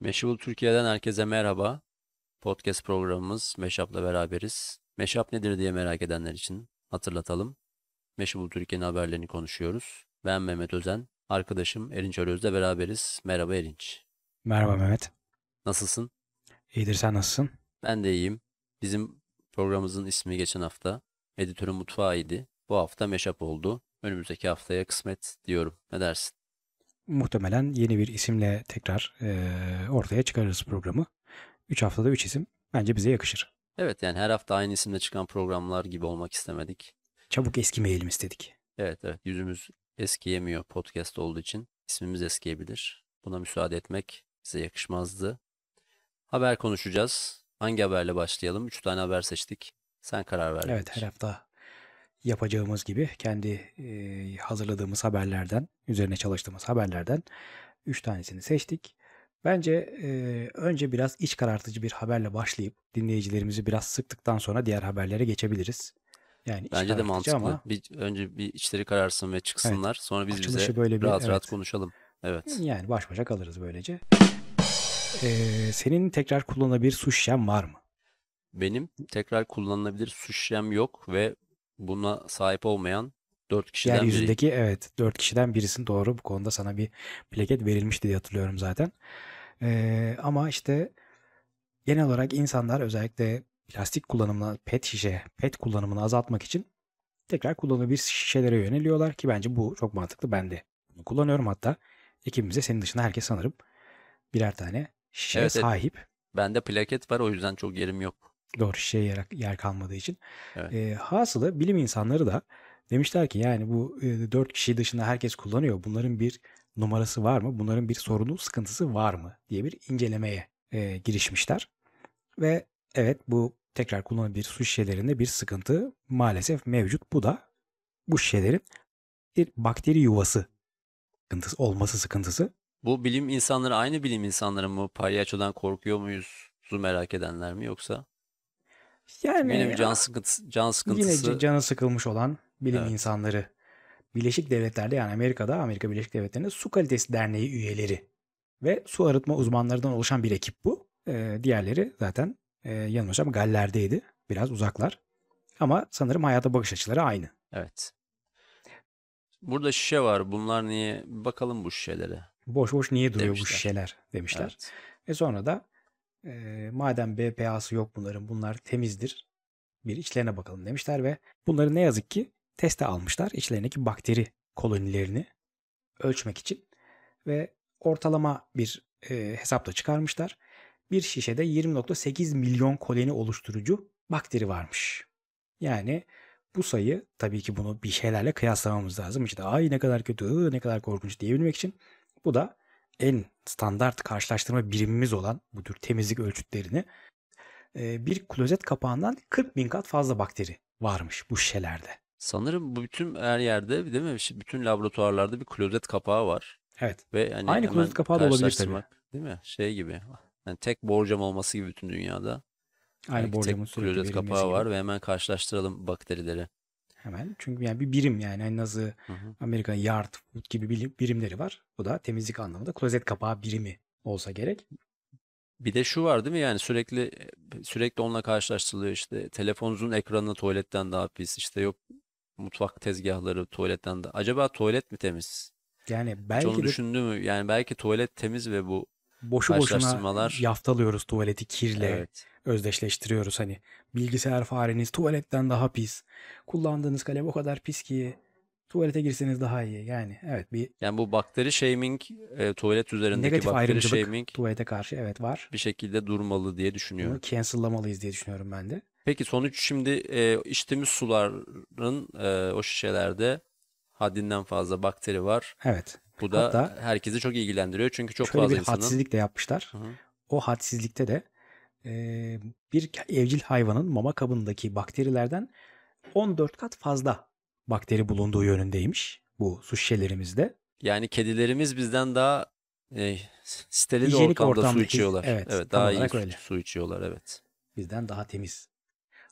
Mashable Türkiye'den herkese merhaba. Podcast programımız Mashup'la beraberiz. Mashup nedir diye merak edenler için hatırlatalım. Mashable Türkiye'nin haberlerini konuşuyoruz. Ben Mehmet Özen, arkadaşım Erinç Ölöz'le beraberiz. Merhaba Erinç. Merhaba Mehmet. Nasılsın? İyidir, sen nasılsın? Ben de iyiyim. Bizim programımızın ismi geçen hafta Editörün Mutfağı idi. Bu hafta Mashup oldu. Önümüzdeki haftaya kısmet diyorum. Ne dersin? Muhtemelen yeni bir isimle tekrar ortaya çıkarırız programı. 3 haftada 3 isim bence bize yakışır. Evet, yani her hafta aynı isimle çıkan programlar gibi olmak istemedik. Çabuk eskimeyelim istedik. Evet, yüzümüz eskiyemiyor podcast olduğu için. İsmimiz eskiyebilir. Buna müsaade etmek bize yakışmazdı. Haber konuşacağız. Hangi haberle başlayalım? 3 tane haber seçtik. Sen karar ver. Evet, her hafta yapacağımız gibi kendi hazırladığımız haberlerden, üzerine çalıştığımız haberlerden 3 tanesini seçtik. Bence önce biraz iç karartıcı bir haberle başlayıp dinleyicilerimizi biraz sıktıktan sonra diğer haberlere geçebiliriz. Yani bence de mantıklı. Ama önce bir içleri kararsın ve çıksınlar. Evet, sonra biz bize böyle rahat konuşalım. Evet. Yani baş başa kalırız böylece. Senin tekrar kullanılabilir su şişen var mı? Benim tekrar kullanılabilir su şişem yok ve buna sahip olmayan 4 kişiden biri. Yeryüzündeki evet 4 kişiden birisin, doğru. Bu konuda sana bir plaket verilmişti diye hatırlıyorum zaten. Ama işte genel olarak insanlar özellikle plastik kullanımını, pet kullanımını azaltmak için tekrar kullanılabilir şişelere yöneliyorlar ki bence bu çok mantıklı. Ben de bunu kullanıyorum, hatta ekibimize senin dışında herkes sanırım birer tane şişeye sahip. Evet. Bende plaket var, o yüzden çok yerim yok. Doğru, şişeye yer kalmadığı için. Evet. Hasılı bilim insanları da demişler ki yani bu 4 kişi dışında herkes kullanıyor. Bunların bir numarası var mı? Bunların bir sorunu, sıkıntısı var mı diye bir incelemeye girişmişler. Ve evet, bu tekrar kullanılabilir su şişelerinde bir sıkıntı maalesef mevcut. Bu da bu şişelerin bir bakteri yuvası sıkıntısı. Bu bilim insanları aynı bilim insanları mı? Palyaçodan korkuyor muyuz? Su merak edenler mi yoksa? Yani benim can sıkıntısı. Yine canı sıkılmış olan bilim insanları. Birleşik Devletler'de, yani Amerika Birleşik Devletleri'nde Su Kalitesi Derneği üyeleri ve su arıtma uzmanlarından oluşan bir ekip bu. Diğerleri zaten yanılmıyorsam Galler'deydi. Biraz uzaklar. Ama sanırım hayata bakış açıları aynı. Evet. Burada şişe var. Bunlar niye? Bakalım bu şişelere. Boş boş niye duruyor demişler. Bu şişeler demişler. Evet. Sonra da madem BPA'sı yok bunlar temizdir. Bir içlerine bakalım demişler ve bunları ne yazık ki teste almışlar. İçlerindeki bakteri kolonilerini ölçmek için ve ortalama bir hesapla çıkarmışlar. Bir şişede 20.8 milyon koloni oluşturucu bakteri varmış. Yani bu sayı, tabii ki bunu bir şeylerle kıyaslamamız lazım. İşte ay ne kadar kötü, ne kadar korkunç diyebilmek için. Bu da en standart karşılaştırma birimimiz olan bu tür temizlik ölçütlerini bir klozet kapağından 40 bin kat fazla bakteri varmış bu şişelerde. Sanırım bu bütün her yerde, değil mi? Bütün laboratuvarlarda bir klozet kapağı var. Evet. Ve hani aynı klozet kapağı da olabilir tabii. Değil mi? Şey gibi. Yani tek borcam olması gibi bütün dünyada. Aynı borcamın sürekli klozet kapağı gibi var ve hemen karşılaştıralım bakterileri. Hemen. Çünkü yani bir birim, yani nasıl Amerika yard gibi birimleri var. Bu da temizlik anlamında klozet kapağı birimi olsa gerek. Bir de şu var değil mi, yani sürekli onunla karşılaştırılıyor. İşte telefonunuzun ekranı tuvaletten daha pis. İşte yok mutfak tezgahları tuvaletten daha. Acaba tuvalet mi temiz? Yani belki onu düşündü mü? Yani belki tuvalet temiz ve bu boşu boşuna yaftalıyoruz tuvaleti kirle. Evet. Özdeşleştiriyoruz hani. Bilgisayar fareniz tuvaletten daha pis. Kullandığınız kalem o kadar pis ki tuvalete girseniz daha iyi. Yani evet bir... Yani bu bakteri shaming, tuvalet üzerindeki negatif bakteri shaming tuvalete karşı evet var. Bir şekilde durmalı diye düşünüyorum. Bunu cancel'lamalıyız diye düşünüyorum ben de. Peki sonuç şimdi içtiğimiz suların o şişelerde haddinden fazla bakteri var. Evet. Bu da hatta herkesi çok ilgilendiriyor çünkü çok fazla insanın... Şöyle bir hadsizlik de yapmışlar. Hı-hı. O hadsizlikte de bir evcil hayvanın mama kabındaki bakterilerden 14 kat fazla bakteri bulunduğu yönündeymiş bu su şişelerimizde. Yani kedilerimiz bizden daha steril ortamda su içiyorlar. Evet, daha iyi su içiyorlar, evet. Bizden daha temiz.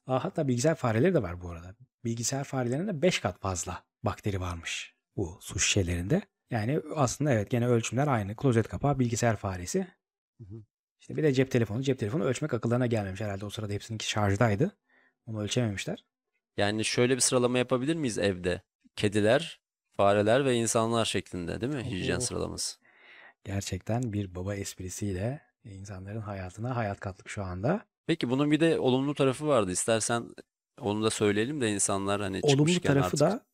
Hatta bilgisayar fareleri de var bu arada. Bilgisayar farelerinde 5 kat fazla bakteri varmış bu su şişelerinde. Yani aslında evet, gene ölçümler aynı. Klozet kapağı, bilgisayar faresi. Hı hı. İşte bir de cep telefonu. Cep telefonu ölçmek akıllarına gelmemiş herhalde. O sırada hepsininki şarjdaydı. Onu ölçememişler. Yani şöyle bir sıralama yapabilir miyiz evde? Kediler, fareler ve insanlar şeklinde değil mi? Hijyen sıralaması. Gerçekten bir baba esprisiyle insanların hayatına hayat kattık şu anda. Peki bunun bir de olumlu tarafı vardı. İstersen onu da söyleyelim de insanlar hani çıkmışken artık. Olumlu tarafı da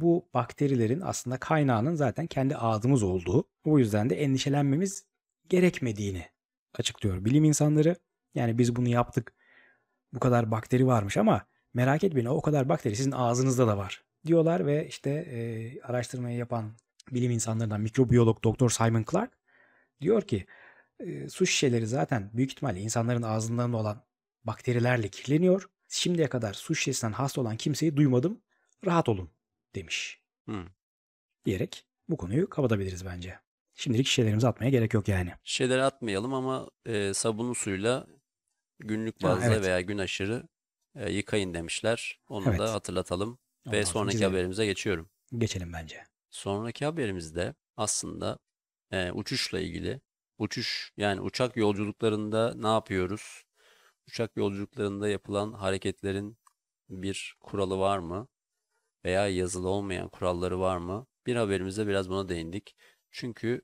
bu bakterilerin aslında kaynağının zaten kendi ağzımız olduğu. O yüzden de endişelenmemiz gerekmediğini açıklıyor bilim insanları. Yani biz bunu yaptık. Bu kadar bakteri varmış ama merak etmeyin, o kadar bakteri sizin ağzınızda da var diyorlar ve işte araştırmayı yapan bilim insanlarından mikrobiyolog Dr. Simon Clark diyor ki su şişeleri zaten büyük ihtimalle insanların ağzından olan bakterilerle kirleniyor. Şimdiye kadar su şişesinden hasta olan kimseyi duymadım. Rahat olun demiş. Diyerek bu konuyu kapatabiliriz bence. Şimdilik şişelerimizi atmaya gerek yok yani. Şişeleri atmayalım ama sabunun suyla günlük bazda veya gün aşırı yıkayın demişler. Onu da hatırlatalım. Ondan ve sonraki haberimize geçiyorum. Geçelim bence. Sonraki haberimizde aslında uçuşla ilgili. Uçuş, yani uçak yolculuklarında ne yapıyoruz? Uçak yolculuklarında yapılan hareketlerin bir kuralı var mı? Veya yazılı olmayan kuralları var mı? Bir haberimizde biraz buna değindik. Çünkü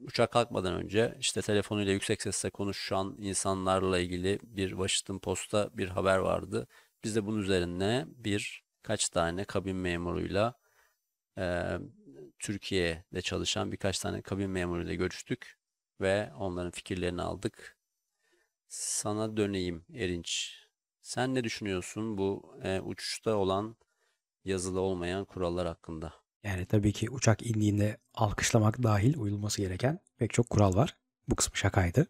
uçak kalkmadan önce işte telefonuyla yüksek sesle konuşan insanlarla ilgili bir Washington Post'ta bir haber vardı. Biz de bunun üzerine birkaç tane kabin memuruyla Türkiye'de çalışan birkaç tane kabin memuruyla görüştük ve onların fikirlerini aldık. Sana döneyim Erinç. Sen ne düşünüyorsun bu uçuşta olan yazılı olmayan kurallar hakkında? Yani tabii ki uçak indiğinde alkışlamak dahil uyulması gereken pek çok kural var. Bu kısmı şakaydı.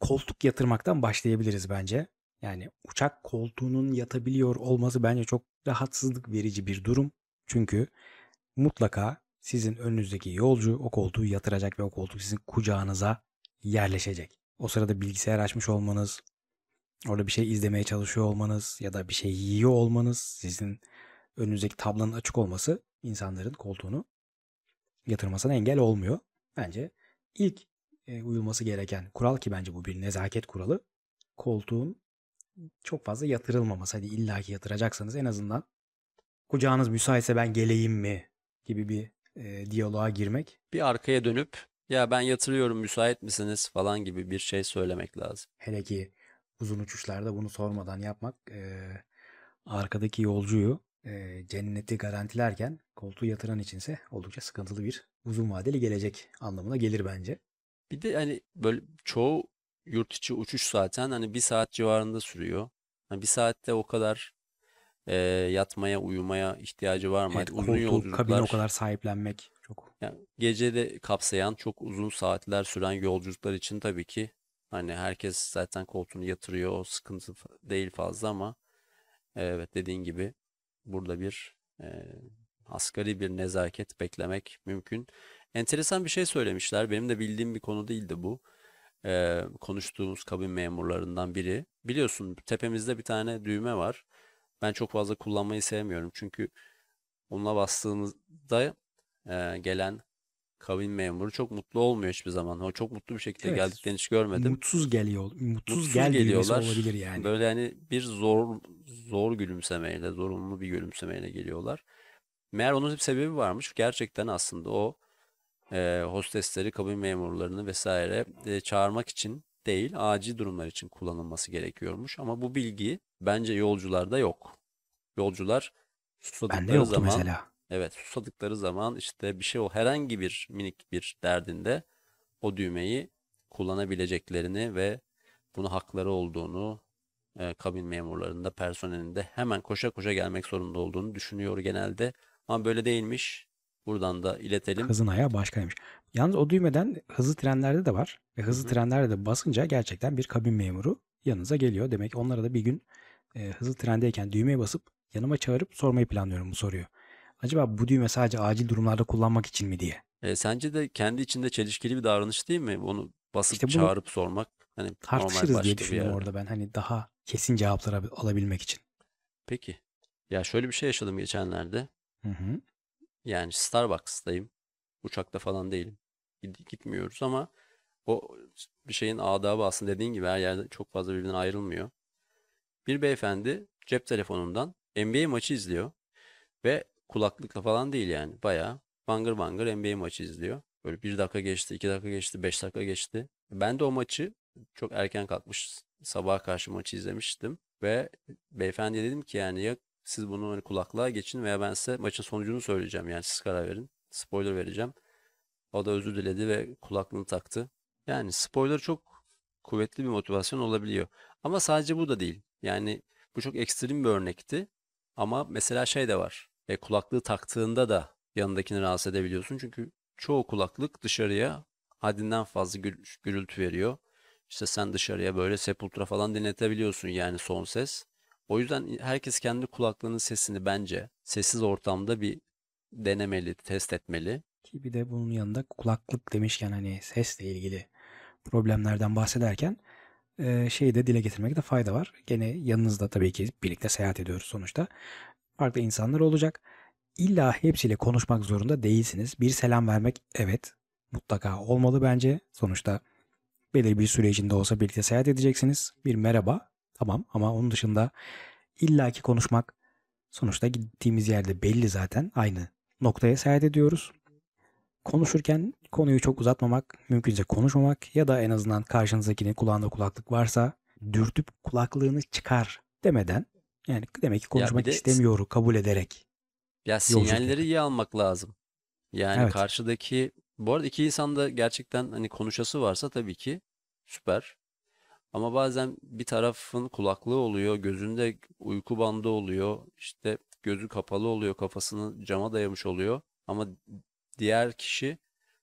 Koltuk yatırmaktan başlayabiliriz bence. Yani uçak koltuğunun yatabiliyor olması bence çok rahatsızlık verici bir durum. Çünkü mutlaka sizin önünüzdeki yolcu o koltuğu yatıracak ve o koltuk sizin kucağınıza yerleşecek. O sırada bilgisayar açmış olmanız, orada bir şey izlemeye çalışıyor olmanız ya da bir şey yiyor olmanız, sizin önünüzdeki tablonun açık olması insanların koltuğunu yatırmasına engel olmuyor. Bence ilk uyulması gereken kural, ki bence bu bir nezaket kuralı, koltuğun çok fazla yatırılmaması. Hadi illaki yatıracaksanız en azından kucağınız müsaitse ben geleyim mi gibi bir diyaloğa girmek. Bir arkaya dönüp ya ben yatırıyorum müsait misiniz falan gibi bir şey söylemek lazım. Hele ki uzun uçuşlarda bunu sormadan yapmak arkadaki yolcuyu cenneti garantilerken koltuğu yatıran içinse oldukça sıkıntılı, bir uzun vadeli gelecek anlamına gelir bence. Bir de hani böyle çoğu yurt içi uçuş zaten hani bir saat civarında sürüyor. Hani bir saatte o kadar yatmaya, uyumaya ihtiyacı var mı? Evet, uzun yolculuklar, kabine o kadar sahiplenmek çok. Yani gece de kapsayan çok uzun saatler süren yolculuklar için tabii ki hani herkes zaten koltuğunu yatırıyor. O sıkıntı değil fazla ama evet dediğin gibi burada bir asgari bir nezaket beklemek mümkün. Enteresan bir şey söylemişler. Benim de bildiğim bir konu değildi bu. Konuştuğumuz kabin memurlarından biri. Biliyorsun tepemizde bir tane düğme var. Ben çok fazla kullanmayı sevmiyorum. Çünkü onunla bastığımızda gelen kabin memuru çok mutlu olmuyor hiçbir zaman. O çok mutlu bir şekilde geldiklerini hiç görmedim. Mutsuz geliyor. Mutsuz geliyorlar. Olabilir yani. Böyle yani bir zor gülümsemeyle, zorunlu bir gülümsemeyle geliyorlar. Meğer onun bir sebebi varmış. Gerçekten aslında o hostesleri, kabin memurlarını vesaire çağırmak için değil, acil durumlar için kullanılması gerekiyormuş. Ama bu bilgi bence yolcularda yok. Yolcular susadıkları zaman mesela. Evet, susadıkları zaman işte bir şey, o herhangi bir minik bir derdinde o düğmeyi kullanabileceklerini ve bunu hakları olduğunu kabin memurlarında, personelinde hemen koşa koşa gelmek zorunda olduğunu düşünüyor genelde. Ama böyle değilmiş. Buradan da iletelim. Hızın ayağı başkaymış. Yalnız o düğmeden hızlı trenlerde de var. Ve hızlı trenlerde de basınca gerçekten bir kabin memuru yanınıza geliyor. Demek onlara da bir gün hızlı trendeyken düğmeye basıp yanıma çağırıp sormayı planlıyorum bu soruyu. Acaba bu düğme sadece acil durumlarda kullanmak için mi diye. Sence de kendi içinde çelişkili bir davranış değil mi? Onu basıp işte çağırıp sormak. Hani tartışırız diye düşünüyorum orada ben. Hani daha kesin cevapları alabilmek için. Peki. Ya şöyle bir şey yaşadım geçenlerde. Yani Starbucks'tayım. Uçakta falan değilim. Gitmiyoruz ama o bir şeyin adabı aslında dediğin gibi her yerde çok fazla birbirinden ayrılmıyor. Bir beyefendi cep telefonundan NBA maçı izliyor ve kulaklıkla falan değil yani bayağı bangır bangır NBA maçı izliyor. Böyle 1 dakika geçti, 2 dakika geçti, 5 dakika geçti. Ben de o maçı çok erken kalkmış sabaha karşı maçı izlemiştim ve beyefendiye dedim ki yani ya siz bunu hani kulaklığa geçin veya ben size maçın sonucunu söyleyeceğim yani siz karar verin. Spoiler vereceğim. O da özür diledi ve kulaklığını taktı. Yani spoiler çok kuvvetli bir motivasyon olabiliyor. Ama sadece bu da değil. Yani bu çok ekstrem bir örnekti. Ama mesela şey de var. Kulaklığı taktığında da yanındakini rahatsız edebiliyorsun. Çünkü çoğu kulaklık dışarıya haddinden fazla gürültü veriyor. İşte sen dışarıya böyle Sepultura falan dinletebiliyorsun yani son ses. O yüzden herkes kendi kulaklığının sesini bence sessiz ortamda bir denemeli, test etmeli. Ki bir de bunun yanında kulaklık demişken hani sesle ilgili problemlerden bahsederken şeyi de dile getirmekte fayda var. Gene yanınızda tabii ki birlikte seyahat ediyoruz sonuçta. Farklı insanlar olacak. İlla hepsiyle konuşmak zorunda değilsiniz. Bir selam vermek evet mutlaka olmalı bence. Sonuçta belirli bir süre içinde olsa birlikte seyahat edeceksiniz. Bir merhaba tamam ama onun dışında illaki konuşmak sonuçta gittiğimiz yerde belli zaten aynı noktaya seyahat ediyoruz. Konuşurken konuyu çok uzatmamak, mümkünse konuşmamak ya da en azından karşınızdakinin kulağında kulaklık varsa dürtüp kulaklığını çıkar demeden yani demek ki konuşmak istemiyorum kabul ederek. Ya sinyalleri iyi almak lazım. Yani evet. Karşıdaki bu arada iki insan da gerçekten hani konuşası varsa tabii ki süper. Ama bazen bir tarafın kulaklığı oluyor, gözünde uyku bandı oluyor, işte gözü kapalı oluyor, kafasını cama dayamış oluyor ama diğer kişi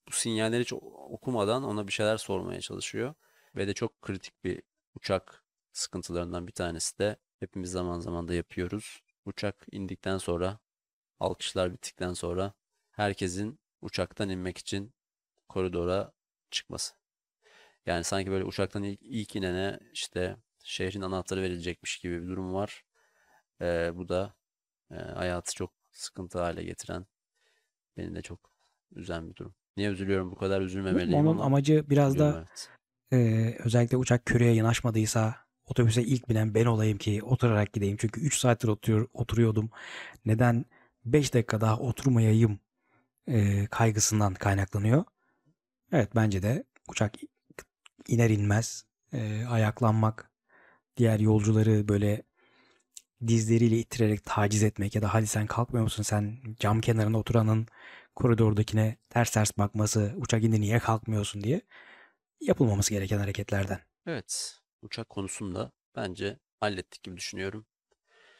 bu sinyalleri hiç okumadan ona bir şeyler sormaya çalışıyor. Ve de çok kritik bir uçak sıkıntılarından bir tanesi de hepimiz zaman zaman da yapıyoruz. Uçak indikten sonra, alkışlar bittikten sonra herkesin uçaktan inmek için koridora çıkması. Yani sanki böyle uçaktan ilk inene işte şehrin anahtarı verilecekmiş gibi bir durum var. Bu da hayatı çok sıkıntı hale getiren, beni de çok üzen bir durum. Niye üzülüyorum? Bu kadar üzülmemeliyim. Onun amacı biraz üzülüyorum, da evet. Özellikle uçak köreye yanaşmadıysa otobüse ilk binen ben olayım ki oturarak gideyim. Çünkü 3 saattir oturuyordum. Neden 5 dakika daha oturmayayım kaygısından kaynaklanıyor. Evet bence de uçak iner inmez ayaklanmak, diğer yolcuları böyle dizleriyle itirerek taciz etmek ya da hadi sen kalkmıyor musun sen cam kenarına oturanın koridordakine ters bakması, uçak indi niye kalkmıyorsun diye yapılmaması gereken hareketlerden. Evet, uçak konusunda bence hallettik gibi düşünüyorum.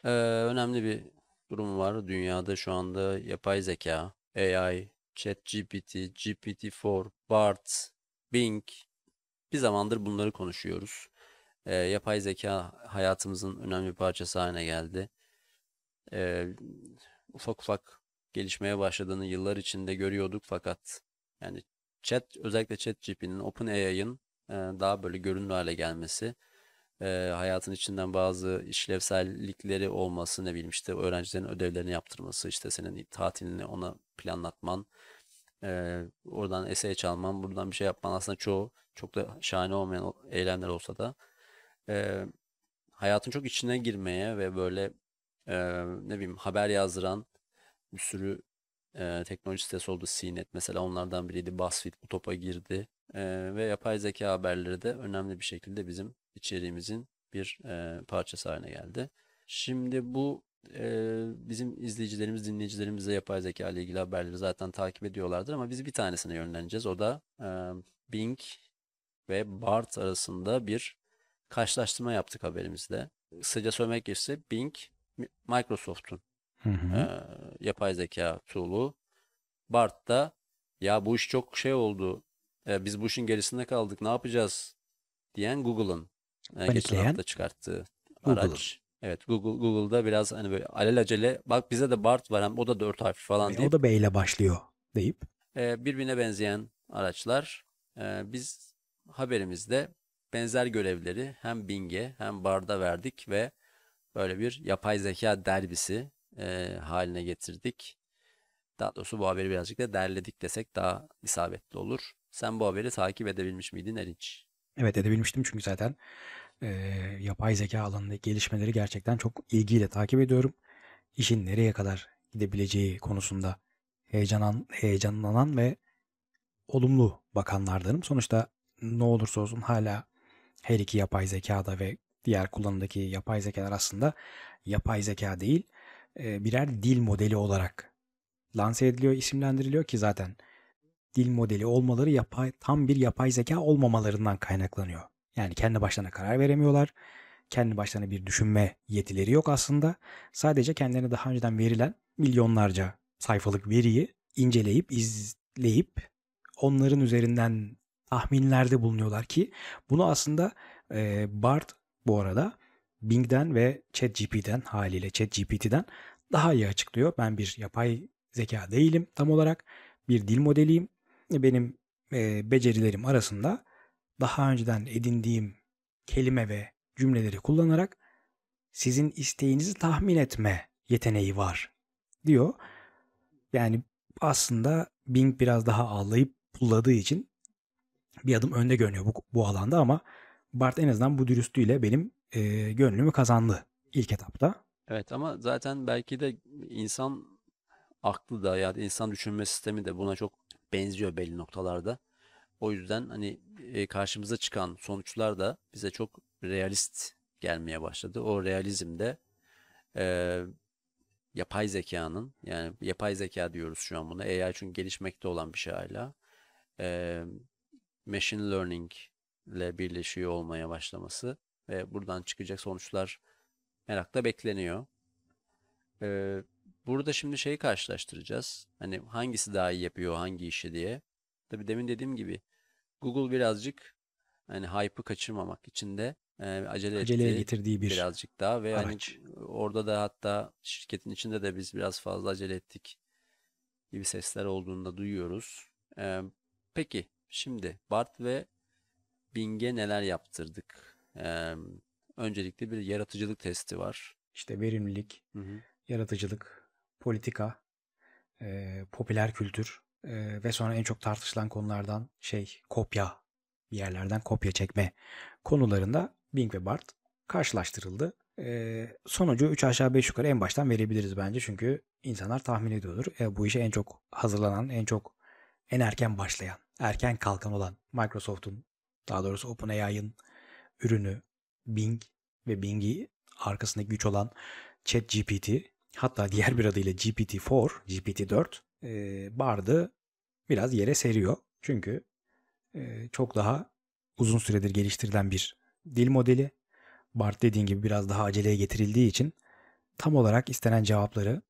Önemli bir durum var dünyada şu anda yapay zeka, AI, ChatGPT, GPT-4, Bard, Bing bir zamandır bunları konuşuyoruz. Yapay zeka hayatımızın önemli bir parçası haline geldi. Ufak ufak gelişmeye başladığını yıllar içinde görüyorduk fakat yani özellikle ChatGPT'nin, OpenAI'ın daha böyle görünür hale gelmesi, hayatın içinden bazı işlevsellikleri olması, ne bileyim işte öğrencilerin ödevlerini yaptırması, işte senin tatilini ona planlatman, oradan essay çalman, buradan bir şey yapman, aslında çoğu çok da şahane olmayan eylemler olsa da hayatın çok içine girmeye ve böyle ne bileyim haber yazdıran bir sürü teknoloji sitesi oldu. CNET mesela onlardan biriydi. BuzzFeed bu topa girdi. Ve yapay zeka haberleri de önemli bir şekilde bizim içeriğimizin bir parçası haline geldi. Şimdi bu bizim izleyicilerimiz, dinleyicilerimiz de yapay zeka ile ilgili haberleri zaten takip ediyorlardır ama biz bir tanesine yönleneceğiz. O da Bing ve Bard arasında bir karşılaştırma yaptık haberimizde. Kısaca söylemek gerekirse Bing, Microsoft'un yapay zeka tool'u. Bard da ya bu iş çok şey oldu, biz bu işin gerisinde kaldık, ne yapacağız diyen Google'ın geçen hafta çıkarttığı araç. Evet, Google'da biraz hani böyle alelacele bak bize de Bard var hem o da 4 harf falan deyip. O da B ile başlıyor deyip. Birbirine benzeyen araçlar. Biz haberimizde benzer görevleri hem Bing'e hem Bard'a verdik ve böyle bir yapay zeka derbisi haline getirdik. Daha doğrusu bu haberi birazcık da derledik desek daha isabetli olur. Sen bu haberi takip edebilmiş miydin Erinç? Evet, edebilmiştim çünkü zaten yapay zeka alanındaki gelişmeleri gerçekten çok ilgiyle takip ediyorum. İşin nereye kadar gidebileceği konusunda heyecanlanan ve olumlu bakanlardanım. Sonuçta ne olursa olsun hala her iki yapay zekada ve diğer kullanımdaki yapay zekalar aslında yapay zeka değil, birer dil modeli olarak lanse ediliyor, isimlendiriliyor ki zaten dil modeli olmaları tam bir yapay zeka olmamalarından kaynaklanıyor. Yani kendi başlarına karar veremiyorlar. Kendi başlarına bir düşünme yetileri yok aslında. Sadece kendilerine daha önceden verilen milyonlarca sayfalık veriyi inceleyip, izleyip onların üzerinden tahminlerde bulunuyorlar ki bunu aslında Bard bu arada Bing'den ve ChatGPT'den haliyle ChatGPT'den daha iyi açıklıyor. Ben bir yapay zeka değilim tam olarak. Bir dil modeliyim. Benim becerilerim arasında daha önceden edindiğim kelime ve cümleleri kullanarak sizin isteğinizi tahmin etme yeteneği var diyor. Yani aslında Bing biraz daha ağlayıp pulladığı için bir adım önde görünüyor bu alanda ama Bard en azından bu dürüstlüğüyle benim gönlümü kazandı ilk etapta. Evet ama zaten belki de insan aklı da yani insan düşünme sistemi de buna çok benziyor belli noktalarda. O yüzden hani karşımıza çıkan sonuçlar da bize çok realist gelmeye başladı. O realizmde yapay zekanın, yani yapay zeka diyoruz şu an buna. AI çünkü gelişmekte olan bir şey hala. Machine learning ile birleşiyor olmaya başlaması ve buradan çıkacak sonuçlar merakla bekleniyor. Burada şimdi şeyi karşılaştıracağız. Hani hangisi daha iyi yapıyor hangi işi diye. Tabii demin dediğim gibi Google birazcık hani hype'ı kaçırmamak için de aceleye getirdiği bir birazcık daha ve hani orada da hatta şirketin içinde de biz biraz fazla acele ettik gibi sesler olduğunu da duyuyoruz. Peki şimdi Bard ve Bing'e neler yaptırdık? Öncelikle bir yaratıcılık testi var. İşte verimlilik, yaratıcılık, politika, popüler kültür ve sonra en çok tartışılan konulardan kopya, bir yerlerden kopya çekme konularında Bing ve Bard karşılaştırıldı. Sonucu 3 aşağı 5 yukarı en baştan verebiliriz bence çünkü insanlar tahmin ediyordur. Bu işe en çok hazırlanan, en erken başlayan, erken kalkan olan Microsoft'un, daha doğrusu OpenAI'ın ürünü Bing ve Bing'i arkasındaki güç olan ChatGPT, hatta diğer bir adıyla GPT-4, GPT-4 Bard'ı biraz yere seriyor. Çünkü çok daha uzun süredir geliştirilen bir dil modeli. Bard dediğin gibi biraz daha aceleye getirildiği için tam olarak istenen cevapları,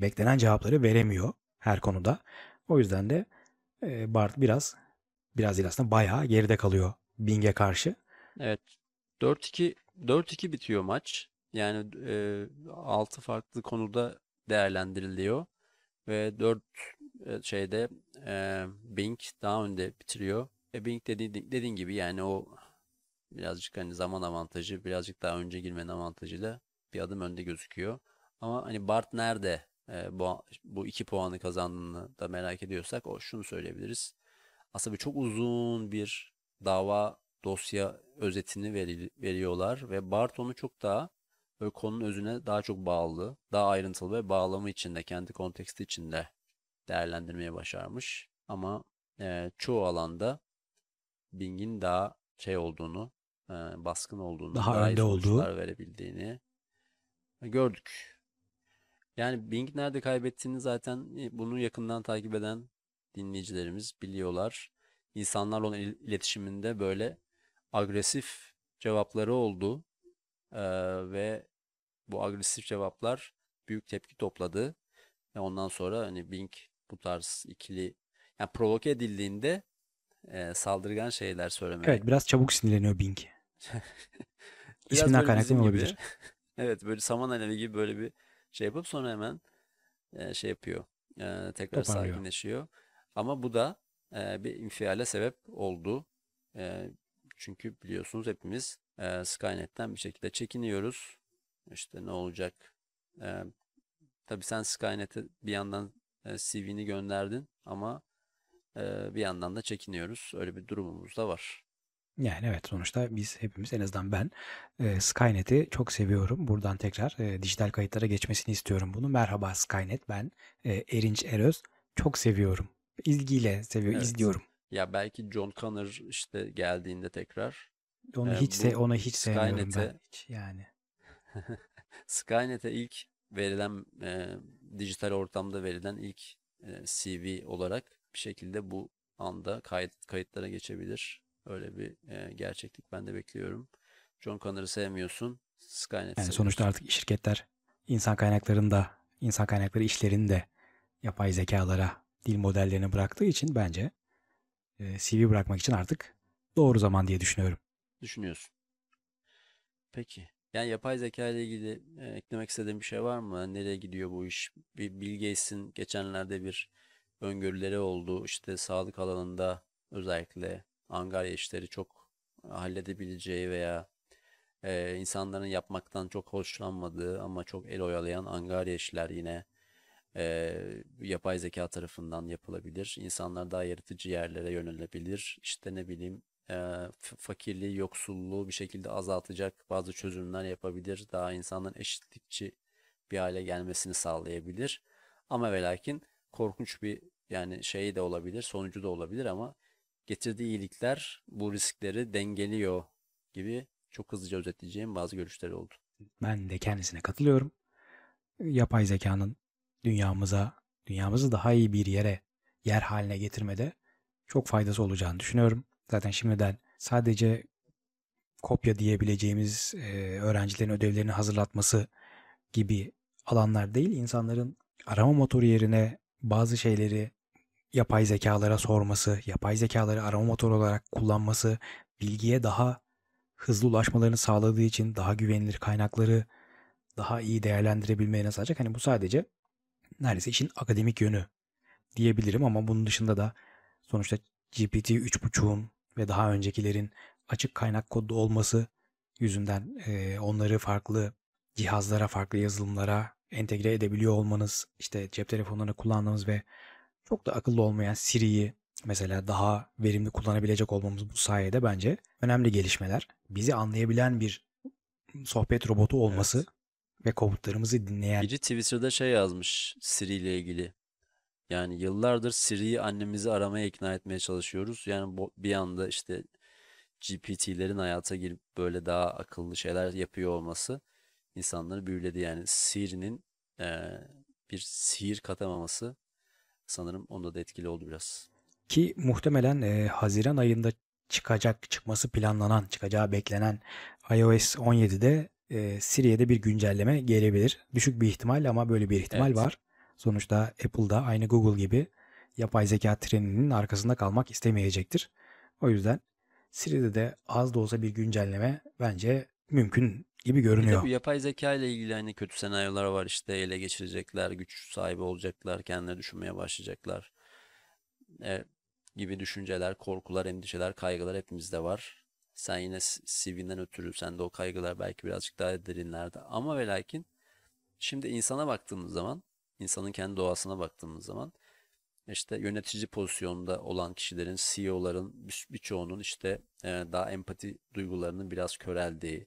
beklenen cevapları veremiyor her konuda. O yüzden de Bard biraz değil aslında bayağı geride kalıyor Bing'e karşı. Evet. 4-2 bitiyor maç. Yani 6 farklı konuda değerlendiriliyor ve 4 Bing daha önde bitiriyor. Bing dediğin gibi yani o birazcık hani zaman avantajı, birazcık daha önce girmenin avantajıyla bir adım önde gözüküyor. Ama hani Bard nerede bu 2 puanı kazandığını da merak ediyorsak şunu söyleyebiliriz. Aslında çok uzun bir dava dosya özetini veriyorlar ve Bard onu çok daha konunun özüne daha çok bağlı, daha ayrıntılı ve bağlamı içinde, kendi konteksti içinde değerlendirmeye başarmış. Ama çoğu alanda Bing'in daha olduğunu, baskın olduğunu, daha iyi sonuçlar verebildiğini gördük. Yani Bing nerede kaybettiğini zaten bunu yakından takip eden dinleyicilerimiz biliyorlar. İnsanlar onun iletişiminde böyle agresif cevapları oldu ve bu agresif cevaplar büyük tepki topladı. Ve ondan sonra hani Bing bu tarz ikili, yani provoke edildiğinde saldırgan şeyler söylemeye. Evet, biraz çabuk sinirleniyor Bing. İsminden kaynaklı olabilir. Evet, böyle saman alevi gibi böyle bir yapıp sonra hemen yapıyor. Tekrar toparlıyor. Sakinleşiyor. Ama bu da bir infiale sebep oldu. Çünkü biliyorsunuz hepimiz Skynet'ten bir şekilde çekiniyoruz. İşte ne olacak? Tabii sen Skynet'i bir yandan CV'ni gönderdin ama bir yandan da çekiniyoruz. Öyle bir durumumuz da var. Yani evet, sonuçta biz hepimiz, en azından ben Skynet'i çok seviyorum. Buradan tekrar dijital kayıtlara geçmesini istiyorum bunu. Merhaba Skynet, ben Erinç Ölöz. Çok seviyorum. İlgiyle seviyorum, evet. İzliyorum. Ya belki John Connor işte geldiğinde tekrar. Onu hiç sevmiyorum ben. Hiç yani. Skynet'e ilk verilen dijital ortamda verilen ilk CV olarak bir şekilde bu anda kayıtlara geçebilir. Öyle bir gerçeklik ben de bekliyorum. John Connor'ı sevmiyorsun, Skynet'i yani sonuçta artık şirketler insan kaynakları işlerini de yapay zekalara, dil modellerine bıraktığı için bence CV bırakmak için artık doğru zaman diye düşünüyorum. Düşünüyorsun. Peki. Yani yapay zeka ile ilgili eklemek istediğin bir şey var mı? Nereye gidiyor bu iş? Bill Gates'in geçenlerde bir öngörüleri oldu. İşte sağlık alanında özellikle angarya işleri çok halledebileceği veya insanların yapmaktan çok hoşlanmadığı ama çok el oyalayan angarya işler yine yapay zeka tarafından yapılabilir. İnsanlar daha yaratıcı yerlere yönelebilir. İşte ne bileyim fakirliği, yoksulluğu bir şekilde azaltacak bazı çözümler yapabilir. Daha insanların eşitlikçi bir hale gelmesini sağlayabilir. Ama ve lakin korkunç bir yani şey de olabilir, sonucu da olabilir ama getirdiği iyilikler bu riskleri dengeliyor gibi çok hızlıca özetleyeceğim bazı görüşleri oldu. Ben de kendisine katılıyorum. Yapay zekanın dünyamızı daha iyi bir yer haline getirmede çok faydası olacağını düşünüyorum. Zaten şimdiden sadece kopya diyebileceğimiz öğrencilerin ödevlerini hazırlatması gibi alanlar değil, insanların arama motoru yerine bazı şeyleri yapay zekalara sorması, yapay zekaları arama motoru olarak kullanması, bilgiye daha hızlı ulaşmalarını sağladığı için daha güvenilir kaynakları daha iyi değerlendirebilmeyi sağlayacak. Hani bu sadece neredeyse işin akademik yönü diyebilirim ama bunun dışında da sonuçta GPT 3.5'un ve daha öncekilerin açık kaynak kodlu olması yüzünden onları farklı cihazlara, farklı yazılımlara entegre edebiliyor olmanız, işte cep telefonlarını kullandığımız ve çok da akıllı olmayan Siri'yi mesela daha verimli kullanabilecek olmamız bu sayede bence önemli gelişmeler. Bizi anlayabilen bir sohbet robotu olması, evet. Ve komutlarımızı dinleyen. Biri Twitter'da şey yazmış Siri ile ilgili. Yani yıllardır Siri'yi annemizi aramaya ikna etmeye çalışıyoruz. Yani bir anda işte GPT'lerin hayata girip böyle daha akıllı şeyler yapıyor olması insanları büyüledi. Yani Siri'nin bir sihir katamaması sanırım onda da etkili oldu biraz. Ki muhtemelen Haziran ayında çıkacağı beklenen iOS 17'de Siri'ye de bir güncelleme gelebilir. Düşük bir ihtimal ama böyle bir ihtimal var. Sonuçta Apple'da aynı Google gibi yapay zeka treninin arkasında kalmak istemeyecektir. O yüzden Siri'de de az da olsa bir güncelleme bence mümkün gibi görünüyor. Bu yapay zeka ile ilgili hani kötü senaryolar var, işte ele geçirecekler, güç sahibi olacaklar, kendileri düşünmeye başlayacaklar gibi düşünceler, korkular, endişeler, kaygılar hepimizde var. Sen yine CV'nden ötürü sende o kaygılar belki birazcık daha derinlerde ama ve lakin şimdi insana baktığımız zaman, insanın kendi doğasına baktığımız zaman işte yönetici pozisyonda olan kişilerin, CEO'ların birçoğunun işte daha empati duygularının biraz köreldiği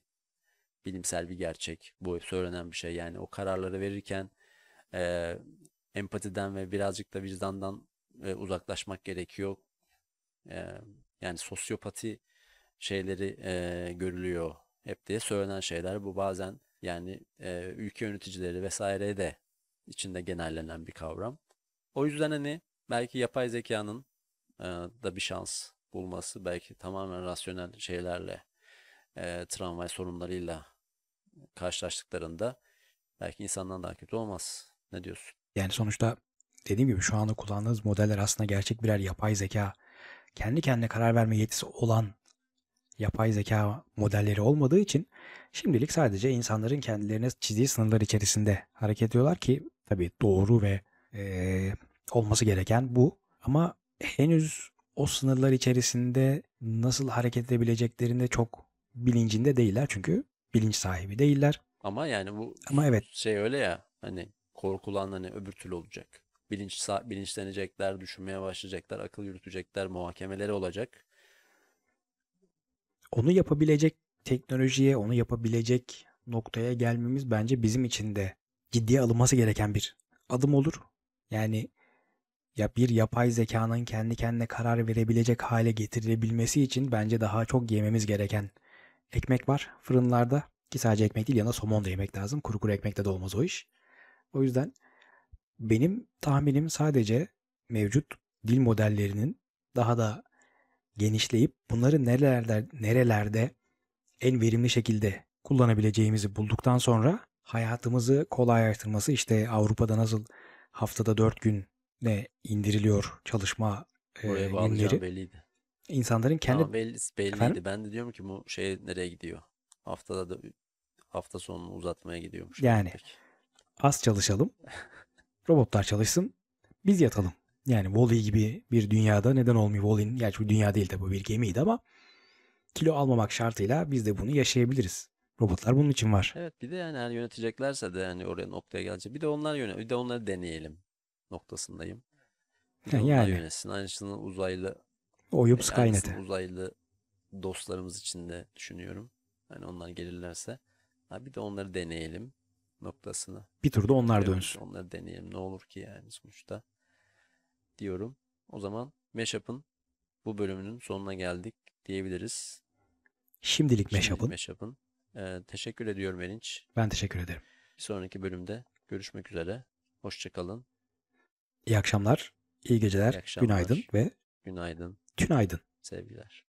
bilimsel bir gerçek. Bu hep söylenen bir şey. Yani o kararları verirken empatiden ve birazcık da vicdandan uzaklaşmak gerekiyor. Yani sosyopati şeyleri görülüyor hep diye söylenen şeyler. Bu bazen yani ülke yöneticileri vesaire de içinde genellenen bir kavram. O yüzden hani belki yapay zekanın da bir şans bulması, belki tamamen rasyonel şeylerle tramvay sorunlarıyla karşılaştıklarında belki insandan daha kötü olmaz. Ne diyorsun? Yani sonuçta dediğim gibi şu anda kullandığınız modeller aslında gerçek birer yapay zeka. Kendi kendine karar verme yetisi olan yapay zeka modelleri olmadığı için şimdilik sadece insanların kendilerine çizdiği sınırlar içerisinde hareket ediyorlar ki tabii doğru ve olması gereken bu. Ama henüz o sınırlar içerisinde nasıl hareket edebileceklerinde çok bilincinde değiller çünkü bilinç sahibi değiller. Ama yani bu evet. Şey öyle ya hani korkulan hani öbür türlü olacak. bilinçlenecekler, düşünmeye başlayacaklar, akıl yürütecekler, muhakemeleri olacak. Onu yapabilecek teknolojiye, onu yapabilecek noktaya gelmemiz bence bizim için de ciddiye alınması gereken bir adım olur. Yani ya bir yapay zekanın kendi kendine karar verebilecek hale getirilebilmesi için bence daha çok yememiz gereken ekmek var fırınlarda. Ki sadece ekmek değil, yanına somon da yemek lazım. Kuru kuru ekmekle de olmaz o iş. O yüzden benim tahminim sadece mevcut dil modellerinin daha da genişleyip bunları nerelerde en verimli şekilde kullanabileceğimizi bulduktan sonra hayatımızı kolaylaştırması, işte Avrupa'da nasıl haftada 4 günle indiriliyor çalışma günleri. Belliydi. İnsanların kendi... Ama belliydi. Efendim? Ben de diyorum ki bu şey nereye gidiyor? Haftada da hafta sonunu uzatmaya gidiyormuş. Yani peki. Az çalışalım. Robotlar çalışsın. Biz yatalım. Yani Wall-E gibi bir dünyada neden olmuyor? Wall-E'nin gerçi bu dünya değil de bu bir gemiydi ama kilo almamak şartıyla biz de bunu yaşayabiliriz. Robotlar bunun için var. Evet, bir de yani yöneteceklerse de yani oraya noktaya gelecek. Bir de onlar bir de onları deneyelim noktasındayım. Bir de yani yönetsin. Aynısını uzaylı Skynet'e. Uzaylı dostlarımız için de düşünüyorum. Hani onlar gelirlerse bir de onları deneyelim noktasına. Bir turda onlar dönsün. Onları deneyelim. Ne olur ki yani sonuçta diyorum. O zaman Mashup'ın bu bölümünün sonuna geldik diyebiliriz. Şimdilik Mashup'ın. Teşekkür ediyorum Erinç. Ben teşekkür ederim. Bir sonraki bölümde görüşmek üzere. Hoşçakalın. İyi akşamlar, iyi geceler, iyi akşamlar, günaydın ve günaydın. Tünaydın. Sevgiler.